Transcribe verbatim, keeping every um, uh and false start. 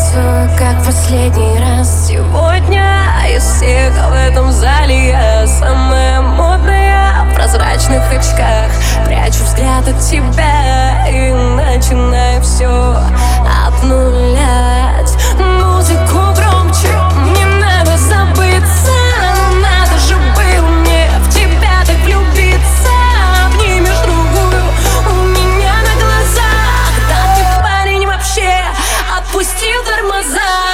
чувства, как последний раз. Сегодня из всех в этом зале я самая модная, в прозрачных очках. Прячу взгляд от тебя и начинаю все от нуля. Музыку громче, не надо забыться. Надо же было мне в тебя так влюбиться. Обнимешь другую у меня на глазах. Да ты, парень, вообще отпустил тормоза.